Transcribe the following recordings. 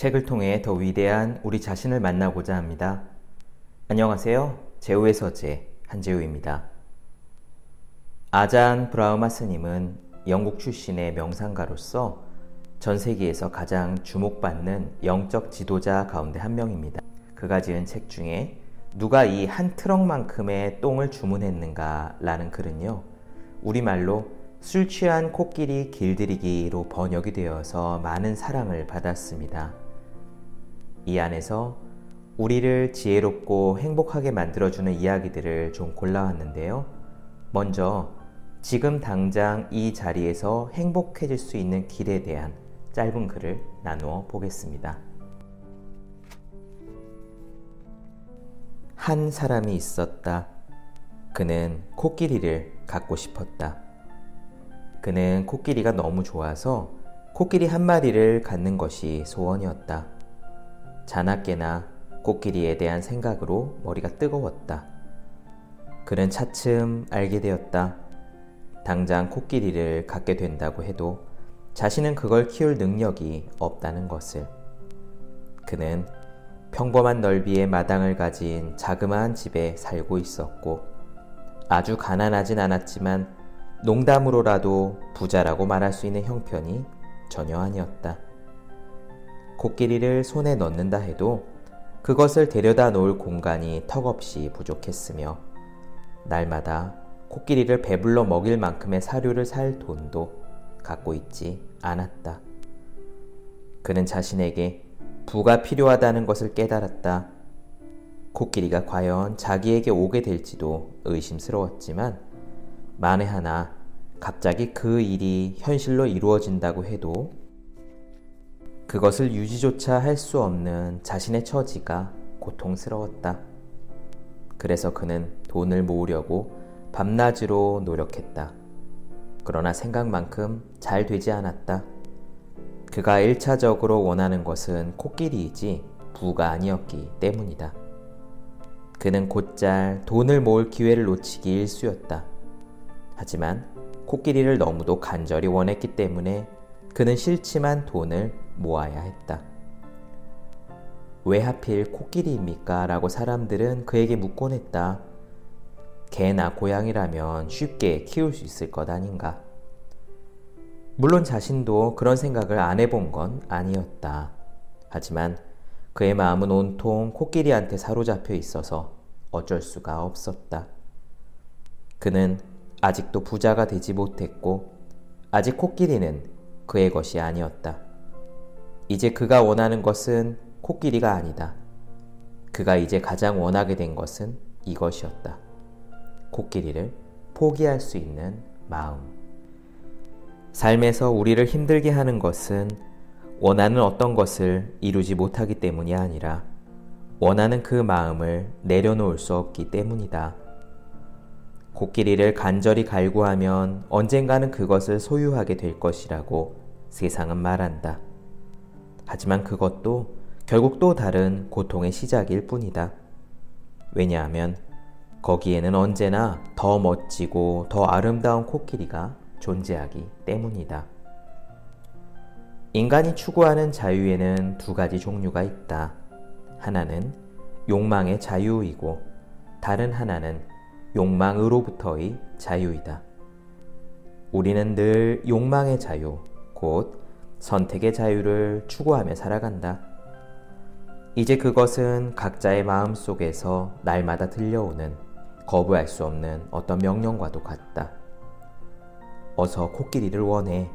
책을 통해 더 위대한 우리 자신을 만나고자 합니다. 안녕하세요. 제우의 서재, 한제우입니다. 아잔 브라흐마 스님은 영국 출신의 명상가로서 전 세계에서 가장 주목받는 영적 지도자 가운데 한 명입니다. 그가 지은 책 중에 누가 이 한 트럭만큼의 똥을 주문했는가 라는 글은요, 우리말로 술취한 코끼리 길들이기로 번역이 되어서 많은 사랑을 받았습니다. 이 안에서 우리를 지혜롭고 행복하게 만들어주는 이야기들을 좀 골라왔는데요. 먼저 지금 당장 이 자리에서 행복해질 수 있는 길에 대한 짧은 글을 나누어 보겠습니다. 한 사람이 있었다. 그는 코끼리를 갖고 싶었다. 그는 코끼리가 너무 좋아서 코끼리 한 마리를 갖는 것이 소원이었다. 자나깨나 코끼리에 대한 생각으로 머리가 뜨거웠다. 그는 차츰 알게 되었다. 당장 코끼리를 갖게 된다고 해도 자신은 그걸 키울 능력이 없다는 것을. 그는 평범한 넓이의 마당을 가진 자그마한 집에 살고 있었고, 아주 가난하진 않았지만 농담으로라도 부자라고 말할 수 있는 형편이 전혀 아니었다. 코끼리를 손에 넣는다 해도 그것을 데려다 놓을 공간이 턱없이 부족했으며, 날마다 코끼리를 배불러 먹일 만큼의 사료를 살 돈도 갖고 있지 않았다. 그는 자신에게 부가 필요하다는 것을 깨달았다. 코끼리가 과연 자기에게 오게 될지도 의심스러웠지만 만에 하나 갑자기 그 일이 현실로 이루어진다고 해도 그것을 유지조차 할 수 없는 자신의 처지가 고통스러웠다. 그래서 그는 돈을 모으려고 밤낮으로 노력했다. 그러나 생각만큼 잘 되지 않았다. 그가 1차적으로 원하는 것은 코끼리이지 부가 아니었기 때문이다. 그는 곧잘 돈을 모을 기회를 놓치기 일쑤였다. 하지만 코끼리를 너무도 간절히 원했기 때문에 그는 싫지만 돈을 모아야 했다. 왜 하필 코끼리입니까? 라고 사람들은 그에게 묻곤 했다. 개나 고양이라면 쉽게 키울 수 있을 것 아닌가. 물론 자신도 그런 생각을 안 해본 건 아니었다. 하지만 그의 마음은 온통 코끼리한테 사로잡혀 있어서 어쩔 수가 없었다. 그는 아직도 부자가 되지 못했고, 아직 코끼리는 그의 것이 아니었다. 이제 그가 원하는 것은 코끼리가 아니다. 그가 이제 가장 원하게 된 것은 이것이었다. 코끼리를 포기할 수 있는 마음. 삶에서 우리를 힘들게 하는 것은 원하는 어떤 것을 이루지 못하기 때문이 아니라 원하는 그 마음을 내려놓을 수 없기 때문이다. 코끼리를 간절히 갈구하면 언젠가는 그것을 소유하게 될 것이라고 세상은 말한다. 하지만 그것도 결국 또 다른 고통의 시작일 뿐이다. 왜냐하면 거기에는 언제나 더 멋지고 더 아름다운 코끼리가 존재하기 때문이다. 인간이 추구하는 자유에는 두 가지 종류가 있다. 하나는 욕망의 자유이고 다른 하나는 욕망으로부터의 자유이다. 우리는 늘 욕망의 자유, 곧 선택의 자유를 추구하며 살아간다. 이제 그것은 각자의 마음 속에서 날마다 들려오는 거부할 수 없는 어떤 명령과도 같다. 어서 코끼리를 원해.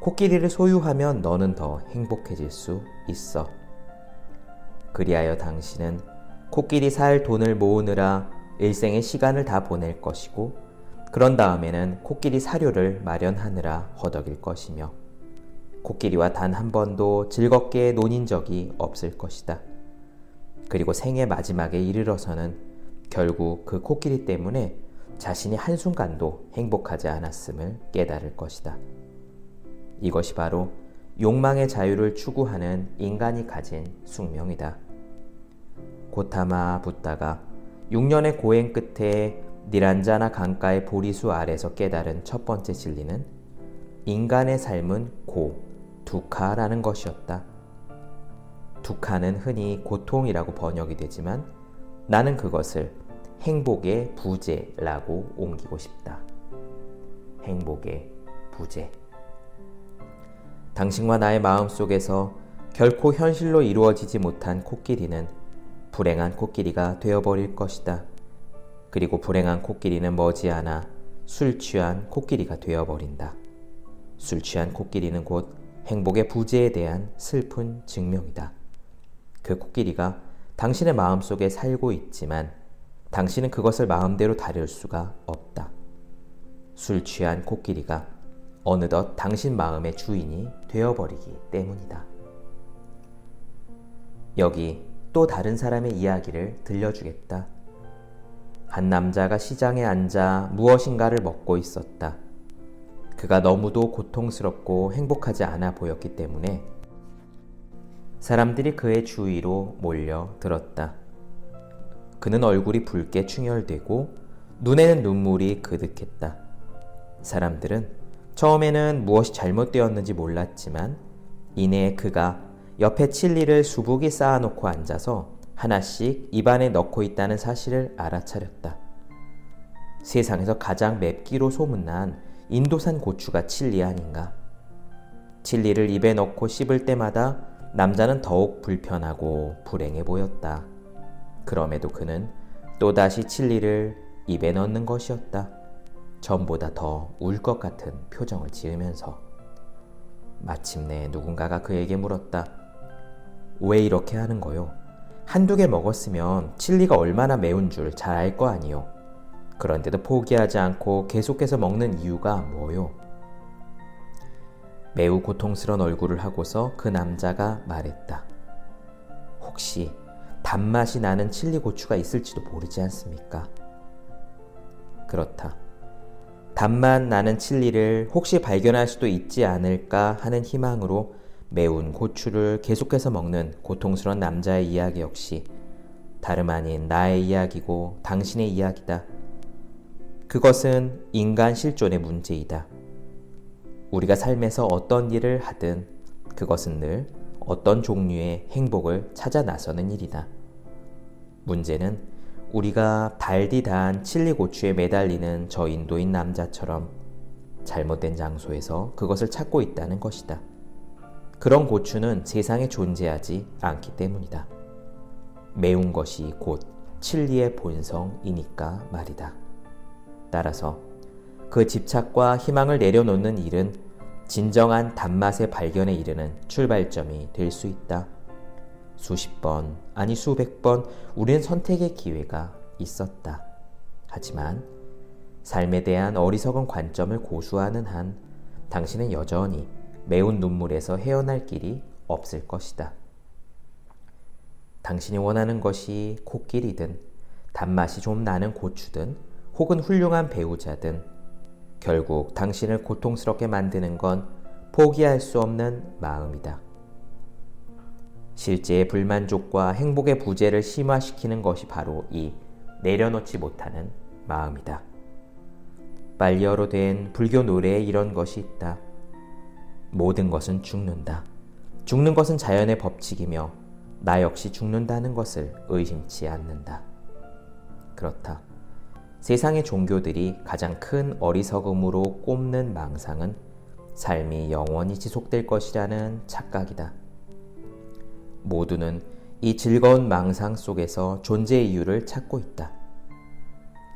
코끼리를 소유하면 너는 더 행복해질 수 있어. 그리하여 당신은 코끼리 살 돈을 모으느라 일생의 시간을 다 보낼 것이고, 그런 다음에는 코끼리 사료를 마련하느라 허덕일 것이며, 코끼리와 단 한 번도 즐겁게 논인 적이 없을 것이다. 그리고 생애 마지막에 이르러서는 결국 그 코끼리 때문에 자신이 한순간도 행복하지 않았음을 깨달을 것이다. 이것이 바로 욕망의 자유를 추구하는 인간이 가진 숙명이다. 고타마 붓다가 6년의 고행 끝에 니란자나 강가의 보리수 아래서 깨달은 첫 번째 진리는 인간의 삶은 고, 두카라는 것이었다. 아쇼카는 흔히 고통이라고 번역이 되지만 나는 그것을 행복의 부재라고 옮기고 싶다. 행복의 부재. 당신과 나의 마음 속에서 결코 현실로 이루어지지 못한 코끼리는 불행한 코끼리가 되어버릴 것이다. 그리고 불행한 코끼리는 머지않아 술 취한 코끼리가 되어버린다. 술 취한 코끼리는 곧 행복의 부재에 대한 슬픈 증명이다. 그 코끼리가 당신의 마음 속에 살고 있지만 당신은 그것을 마음대로 다룰 수가 없다. 술 취한 코끼리가 어느덧 당신 마음의 주인이 되어버리기 때문이다. 여기 또 다른 사람의 이야기를 들려주겠다. 한 남자가 시장에 앉아 무엇인가를 먹고 있었다. 그가 너무도 고통스럽고 행복하지 않아 보였기 때문에 사람들이 그의 주위로 몰려들었다. 그는 얼굴이 붉게 충혈되고 눈에는 눈물이 그득했다. 사람들은 처음에는 무엇이 잘못되었는지 몰랐지만 이내 그가 옆에 칠리를 수북이 쌓아놓고 앉아서 하나씩 입안에 넣고 있다는 사실을 알아차렸다. 세상에서 가장 맵기로 소문난 인도산 고추가 칠리 아닌가? 칠리를 입에 넣고 씹을 때마다 남자는 더욱 불편하고 불행해 보였다. 그럼에도 그는 또다시 칠리를 입에 넣는 것이었다. 전보다 더 울 것 같은 표정을 지으면서. 마침내 누군가가 그에게 물었다. 왜 이렇게 하는 거요? 한두 개 먹었으면 칠리가 얼마나 매운 줄 잘 알 거 아니요? 그런데도 포기하지 않고 계속해서 먹는 이유가 뭐요? 매우 고통스러운 얼굴을 하고서 그 남자가 말했다. 혹시 단맛이 나는 칠리 고추가 있을지도 모르지 않습니까? 그렇다. 단맛 나는 칠리를 혹시 발견할 수도 있지 않을까 하는 희망으로 매운 고추를 계속해서 먹는 고통스러운 남자의 이야기 역시 다름 아닌 나의 이야기고 당신의 이야기다. 그것은 인간 실존의 문제이다. 우리가 삶에서 어떤 일을 하든 그것은 늘 어떤 종류의 행복을 찾아 나서는 일이다. 문제는 우리가 달디 단 칠리 고추에 매달리는 저 인도인 남자처럼 잘못된 장소에서 그것을 찾고 있다는 것이다. 그런 고추는 세상에 존재하지 않기 때문이다. 매운 것이 곧 칠리의 본성이니까 말이다. 따라서 그 집착과 희망을 내려놓는 일은 진정한 단맛의 발견에 이르는 출발점이 될 수 있다. 수십 번, 아니 수백 번 우리는 선택의 기회가 있었다. 하지만 삶에 대한 어리석은 관점을 고수하는 한 당신은 여전히 매운 눈물에서 헤어날 길이 없을 것이다. 당신이 원하는 것이 코끼리든 단맛이 좀 나는 고추든 혹은 훌륭한 배우자든 결국 당신을 고통스럽게 만드는 건 포기할 수 없는 마음이다. 실제의 불만족과 행복의 부재를 심화시키는 것이 바로 이 내려놓지 못하는 마음이다. 빨리어로 된 불교 노래에 이런 것이 있다. 모든 것은 죽는다. 죽는 것은 자연의 법칙이며 나 역시 죽는다는 것을 의심치 않는다. 그렇다. 세상의 종교들이 가장 큰 어리석음으로 꼽는 망상은 삶이 영원히 지속될 것이라는 착각이다. 모두는 이 즐거운 망상 속에서 존재의 이유를 찾고 있다.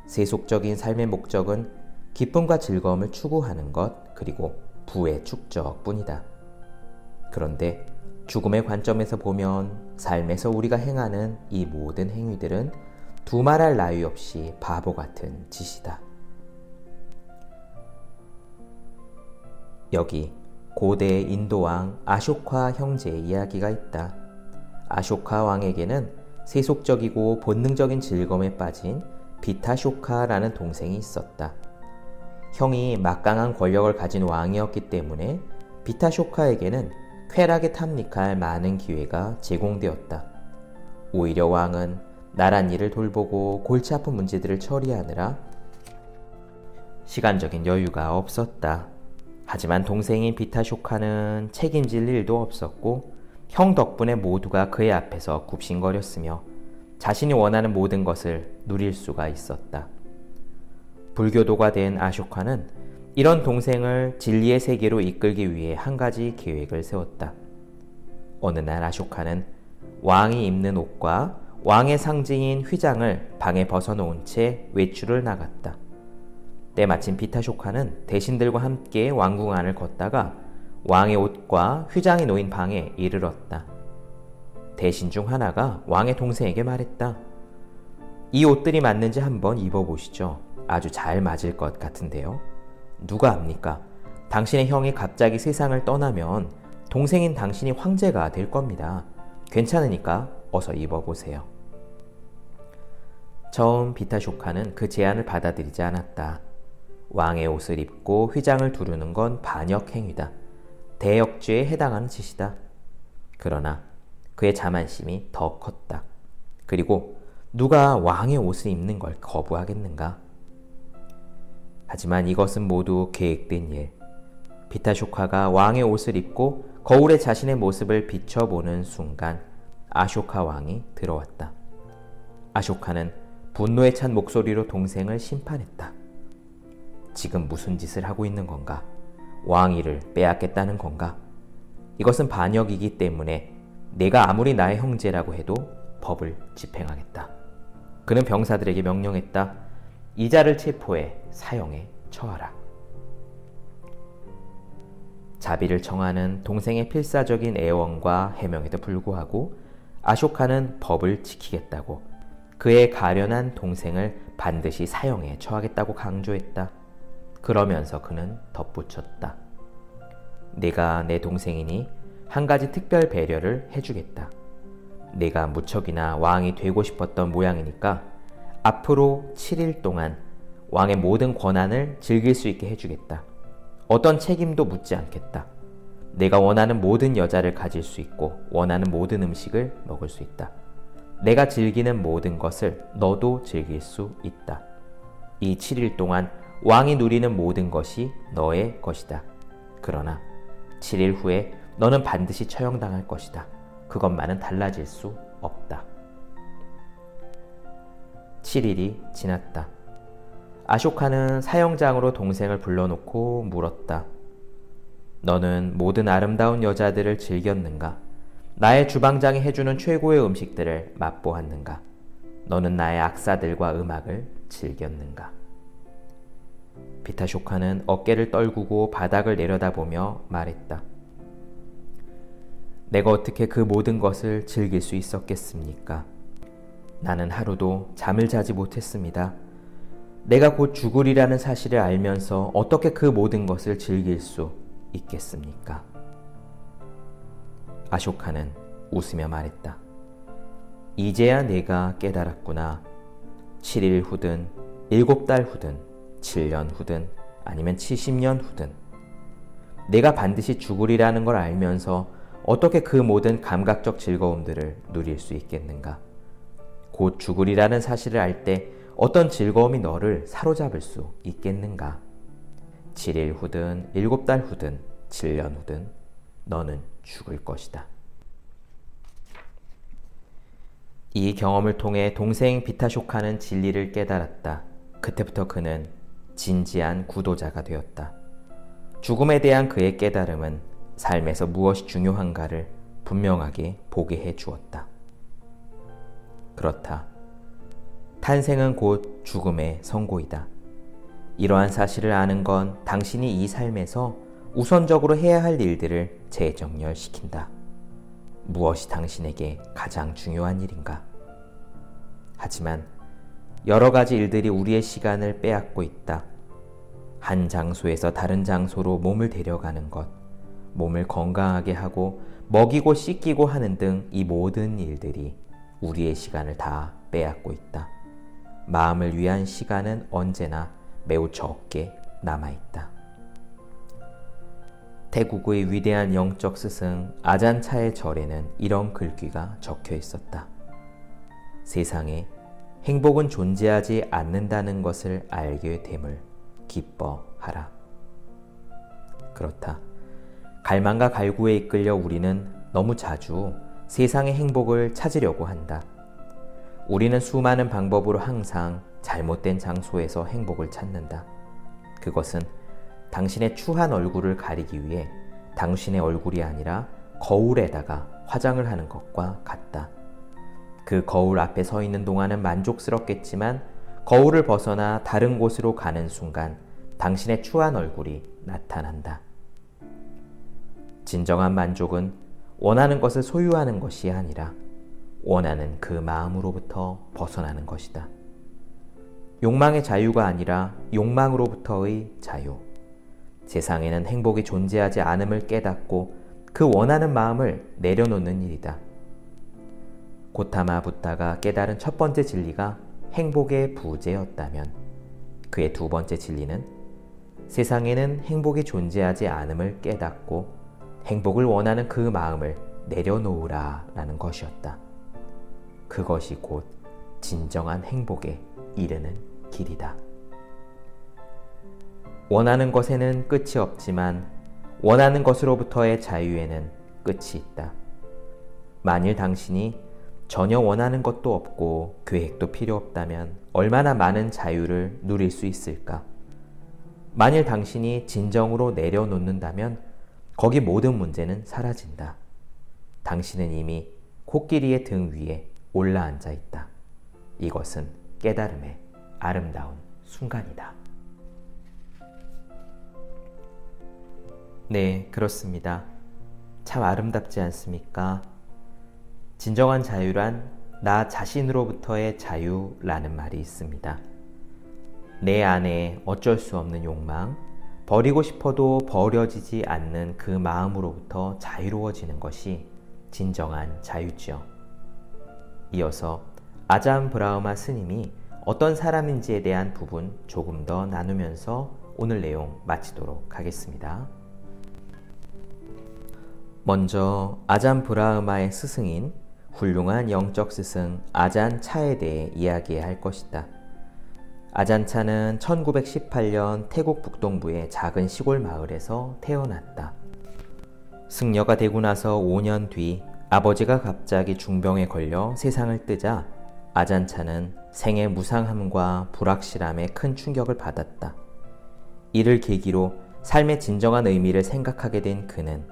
세속적인 삶의 목적은 기쁨과 즐거움을 추구하는 것 그리고 부의 축적뿐이다. 그런데 죽음의 관점에서 보면 삶에서 우리가 행하는 이 모든 행위들은 두말할 나위 없이 바보 같은 짓이다. 여기 고대 인도왕 아쇼카 형제의 이야기가 있다. 아쇼카 왕에게는 세속적이고 본능적인 즐거움에 빠진 비타쇼카라는 동생이 있었다. 형이 막강한 권력을 가진 왕이었기 때문에 비타쇼카에게는 쾌락에 탐닉할 많은 기회가 제공되었다. 오히려 왕은 나란 일을 돌보고 골치 아픈 문제들을 처리하느라 시간적인 여유가 없었다. 하지만 동생인 비타쇼카는 책임질 일도 없었고 형 덕분에 모두가 그의 앞에서 굽신거렸으며 자신이 원하는 모든 것을 누릴 수가 있었다. 불교도가 된 아쇼카는 이런 동생을 진리의 세계로 이끌기 위해 한 가지 계획을 세웠다. 어느 날 아쇼카는 왕이 입는 옷과 왕의 상징인 휘장을 방에 벗어놓은 채 외출을 나갔다. 때마침 비타쇼카는 대신들과 함께 왕궁 안을 걷다가 왕의 옷과 휘장이 놓인 방에 이르렀다. 대신 중 하나가 왕의 동생에게 말했다. 이 옷들이 맞는지 한번 입어보시죠. 아주 잘 맞을 것 같은데요. 누가 압니까? 당신의 형이 갑자기 세상을 떠나면 동생인 당신이 황제가 될 겁니다. 괜찮으니까 어서 입어보세요. 처음 비타쇼카는 그 제안을 받아들이지 않았다. 왕의 옷을 입고 휘장을 두르는 건 반역 행위다. 대역죄에 해당하는 짓이다. 그러나 그의 자만심이 더 컸다. 그리고 누가 왕의 옷을 입는 걸 거부하겠는가? 하지만 이것은 모두 계획된 일. 비타쇼카가 왕의 옷을 입고 거울에 자신의 모습을 비춰보는 순간 아쇼카 왕이 들어왔다. 아쇼카는 분노에 찬 목소리로 동생을 심판했다. 지금 무슨 짓을 하고 있는 건가? 왕위를 빼앗겠다는 건가? 이것은 반역이기 때문에 내가 아무리 나의 형제라고 해도 법을 집행하겠다. 그는 병사들에게 명령했다. 이자를 체포해 사형에 처하라. 자비를 청하는 동생의 필사적인 애원과 해명에도 불구하고 아쇼카는 법을 지키겠다고 그의 가련한 동생을 반드시 사형에 처하겠다고 강조했다. 그러면서 그는 덧붙였다. 내가 내 동생이니 한 가지 특별 배려를 해주겠다. 내가 무척이나 왕이 되고 싶었던 모양이니까 앞으로 7일 동안 왕의 모든 권한을 즐길 수 있게 해주겠다. 어떤 책임도 묻지 않겠다. 내가 원하는 모든 여자를 가질 수 있고 원하는 모든 음식을 먹을 수 있다. 내가 즐기는 모든 것을 너도 즐길 수 있다. 이 7일 동안 왕이 누리는 모든 것이 너의 것이다. 그러나 7일 후에 너는 반드시 처형당할 것이다. 그것만은 달라질 수 없다. 7일이 지났다. 아쇼카는 사형장으로 동생을 불러놓고 물었다. 너는 모든 아름다운 여자들을 즐겼는가? 나의 주방장이 해주는 최고의 음식들을 맛보았는가? 너는 나의 악사들과 음악을 즐겼는가? 비타쇼카는 어깨를 떨구고 바닥을 내려다보며 말했다. 내가 어떻게 그 모든 것을 즐길 수 있었겠습니까? 나는 하루도 잠을 자지 못했습니다. 내가 곧 죽으리라는 사실을 알면서 어떻게 그 모든 것을 즐길 수 있겠습니까? 아쇼카는 웃으며 말했다. 이제야 내가 깨달았구나. 7일 후든 7달 후든 7년 후든 아니면 70년 후든 내가 반드시 죽으리라는 걸 알면서 어떻게 그 모든 감각적 즐거움들을 누릴 수 있겠는가? 곧 죽으리라는 사실을 알 때 어떤 즐거움이 너를 사로잡을 수 있겠는가? 7일 후든 7달 후든 7년 후든 너는 죽을 것이다. 이 경험을 통해 동생 비타쇼카는 진리를 깨달았다. 그때부터 그는 진지한 구도자가 되었다. 죽음에 대한 그의 깨달음은 삶에서 무엇이 중요한가를 분명하게 보게 해주었다. 그렇다. 탄생은 곧 죽음의 선고이다. 이러한 사실을 아는 건 당신이 이 삶에서 우선적으로 해야 할 일들을 재정렬시킨다. 무엇이 당신에게 가장 중요한 일인가? 하지만 여러 가지 일들이 우리의 시간을 빼앗고 있다. 한 장소에서 다른 장소로 몸을 데려가는 것, 몸을 건강하게 하고 먹이고 씻기고 하는 등 이 모든 일들이 우리의 시간을 다 빼앗고 있다. 마음을 위한 시간은 언제나 매우 적게 남아있다. 태국의 위대한 영적 스승 아잔차의 절에는 이런 글귀가 적혀 있었다. 세상에 행복은 존재하지 않는다는 것을 알게 됨을 기뻐하라. 그렇다. 갈망과 갈구에 이끌려 우리는 너무 자주 세상의 행복을 찾으려고 한다. 우리는 수많은 방법으로 항상 잘못된 장소에서 행복을 찾는다. 그것은 당신의 추한 얼굴을 가리기 위해 당신의 얼굴이 아니라 거울에다가 화장을 하는 것과 같다. 그 거울 앞에 서 있는 동안은 만족스럽겠지만 거울을 벗어나 다른 곳으로 가는 순간 당신의 추한 얼굴이 나타난다. 진정한 만족은 원하는 것을 소유하는 것이 아니라 원하는 그 마음으로부터 벗어나는 것이다. 욕망의 자유가 아니라 욕망으로부터의 자유. 세상에는 행복이 존재하지 않음을 깨닫고 그 원하는 마음을 내려놓는 일이다. 고타마 부타가 깨달은 첫 번째 진리가 행복의 부재였다면 그의 두 번째 진리는 세상에는 행복이 존재하지 않음을 깨닫고 행복을 원하는 그 마음을 내려놓으라 라는 것이었다. 그것이 곧 진정한 행복에 이르는 길이다. 원하는 것에는 끝이 없지만 원하는 것으로부터의 자유에는 끝이 있다. 만일 당신이 전혀 원하는 것도 없고 계획도 필요 없다면 얼마나 많은 자유를 누릴 수 있을까? 만일 당신이 진정으로 내려놓는다면 거기 모든 문제는 사라진다. 당신은 이미 코끼리의 등 위에 올라앉아 있다. 이것은 깨달음의 아름다운 순간이다. 네, 그렇습니다. 참 아름답지 않습니까? 진정한 자유란 나 자신으로부터의 자유라는 말이 있습니다. 내 안에 어쩔 수 없는 욕망, 버리고 싶어도 버려지지 않는 그 마음으로부터 자유로워지는 것이 진정한 자유지요. 이어서 아잔 브라흐마 스님이 어떤 사람인지에 대한 부분 조금 더 나누면서 오늘 내용 마치도록 하겠습니다. 먼저 아잔 브라흐마의 스승인 훌륭한 영적 스승 아잔차에 대해 이야기해야 할 것이다. 아잔차는 1918년 태국 북동부의 작은 시골 마을에서 태어났다. 승려가 되고 나서 5년 뒤 아버지가 갑자기 중병에 걸려 세상을 뜨자 아잔차는 생의 무상함과 불확실함에 큰 충격을 받았다. 이를 계기로 삶의 진정한 의미를 생각하게 된 그는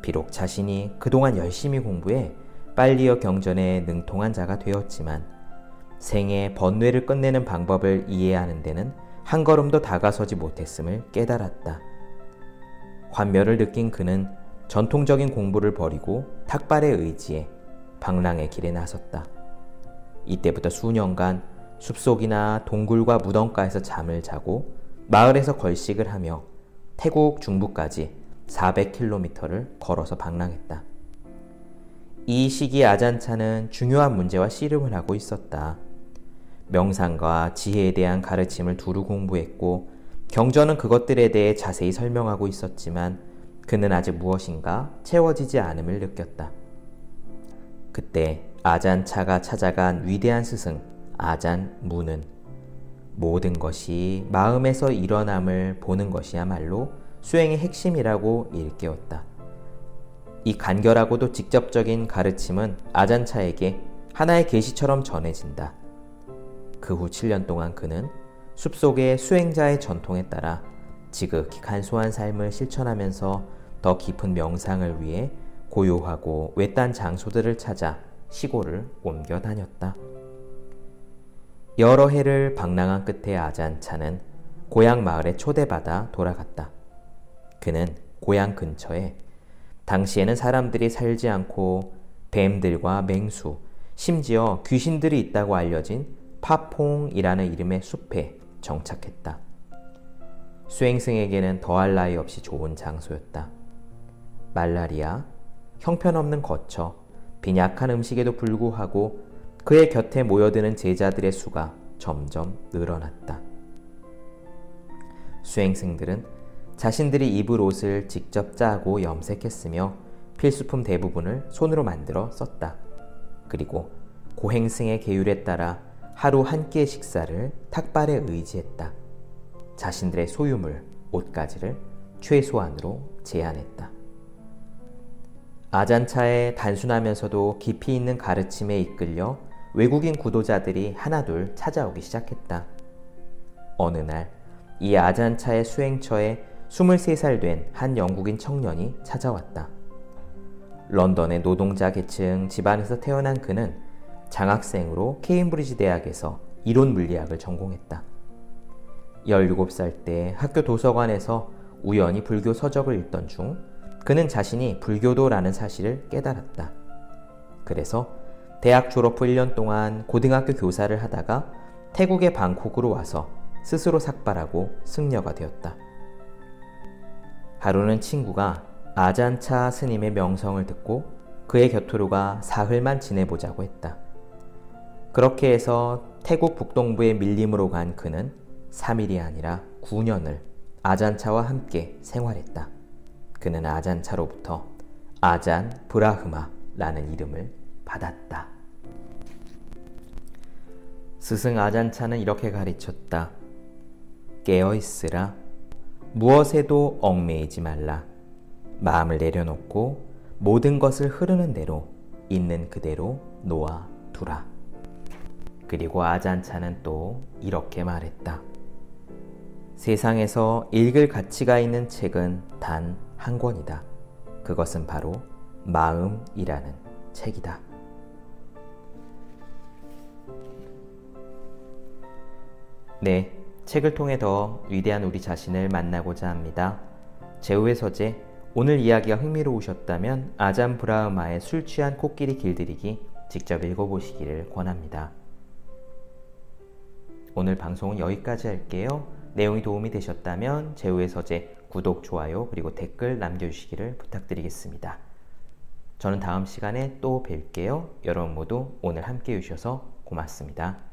비록 자신이 그동안 열심히 공부해 빨리어 경전에 능통한 자가 되었지만 생의 번뇌를 끝내는 방법을 이해하는 데는 한 걸음도 다가서지 못했음을 깨달았다. 환멸을 느낀 그는 전통적인 공부를 버리고 탁발의 의지에 방랑의 길에 나섰다. 이때부터 수년간 숲속이나 동굴과 무덤가에서 잠을 자고 마을에서 걸식을 하며 태국 중부까지 400km를 걸어서 방랑했다. 이 시기 아잔차는 중요한 문제와 씨름을 하고 있었다. 명상과 지혜에 대한 가르침을 두루 공부했고 경전은 그것들에 대해 자세히 설명하고 있었지만 그는 아직 무엇인가 채워지지 않음을 느꼈다. 그때 아잔차가 찾아간 위대한 스승 아잔 무는 모든 것이 마음에서 일어남을 보는 것이야말로 수행의 핵심이라고 일깨웠다. 이 간결하고도 직접적인 가르침은 아잔차에게 하나의 계시처럼 전해진다. 그 후 7년 동안 그는 숲속의 수행자의 전통에 따라 지극히 간소한 삶을 실천하면서 더 깊은 명상을 위해 고요하고 외딴 장소들을 찾아 시골을 옮겨 다녔다. 여러 해를 방랑한 끝에 아잔차는 고향 마을에 초대받아 돌아갔다. 그는 고향 근처에 당시에는 사람들이 살지 않고 뱀들과 맹수, 심지어 귀신들이 있다고 알려진 파퐁이라는 이름의 숲에 정착했다. 수행승에게는 더할 나위 없이 좋은 장소였다. 말라리아, 형편없는 거처, 빈약한 음식에도 불구하고 그의 곁에 모여드는 제자들의 수가 점점 늘어났다. 수행승들은 자신들이 입을 옷을 직접 짜고 염색했으며 필수품 대부분을 손으로 만들어 썼다. 그리고 고행승의 계율에 따라 하루 한 끼의 식사를 탁발에 의지했다. 자신들의 소유물, 옷가지를 최소한으로 제한했다. 아잔차의 단순하면서도 깊이 있는 가르침에 이끌려 외국인 구도자들이 하나둘 찾아오기 시작했다. 어느 날 이 아잔차의 수행처에 23살 된 한 영국인 청년이 찾아왔다. 런던의 노동자 계층 집안에서 태어난 그는 장학생으로 케임브리지 대학에서 이론 물리학을 전공했다. 17살 때 학교 도서관에서 우연히 불교 서적을 읽던 중 그는 자신이 불교도라는 사실을 깨달았다. 그래서 대학 졸업 후 1년 동안 고등학교 교사를 하다가 태국의 방콕으로 와서 스스로 삭발하고 승려가 되었다. 하루는 친구가 아잔차 스님의 명성을 듣고 그의 곁으로 가 사흘만 지내보자고 했다. 그렇게 해서 태국 북동부의 밀림으로 간 그는 3일이 아니라 9년을 아잔차와 함께 생활했다. 그는 아잔차로부터 아잔 브라흐마라는 이름을 받았다. 스승 아잔차는 이렇게 가르쳤다. 깨어있으라. 무엇에도 얽매이지 말라. 마음을 내려놓고 모든 것을 흐르는 대로 있는 그대로 놓아두라. 그리고 아잔차는 또 이렇게 말했다. 세상에서 읽을 가치가 있는 책은 단 한 권이다. 그것은 바로 마음이라는 책이다. 네, 책을 통해 더 위대한 우리 자신을 만나고자 합니다. 제우의 서재, 오늘 이야기가 흥미로우셨다면 아잔 브라흐마의 술취한 코끼리 길들이기 직접 읽어보시기를 권합니다. 오늘 방송은 여기까지 할게요. 내용이 도움이 되셨다면 제우의 서재 구독, 좋아요, 그리고 댓글 남겨주시기를 부탁드리겠습니다. 저는 다음 시간에 또 뵐게요. 여러분 모두 오늘 함께해 주셔서 고맙습니다.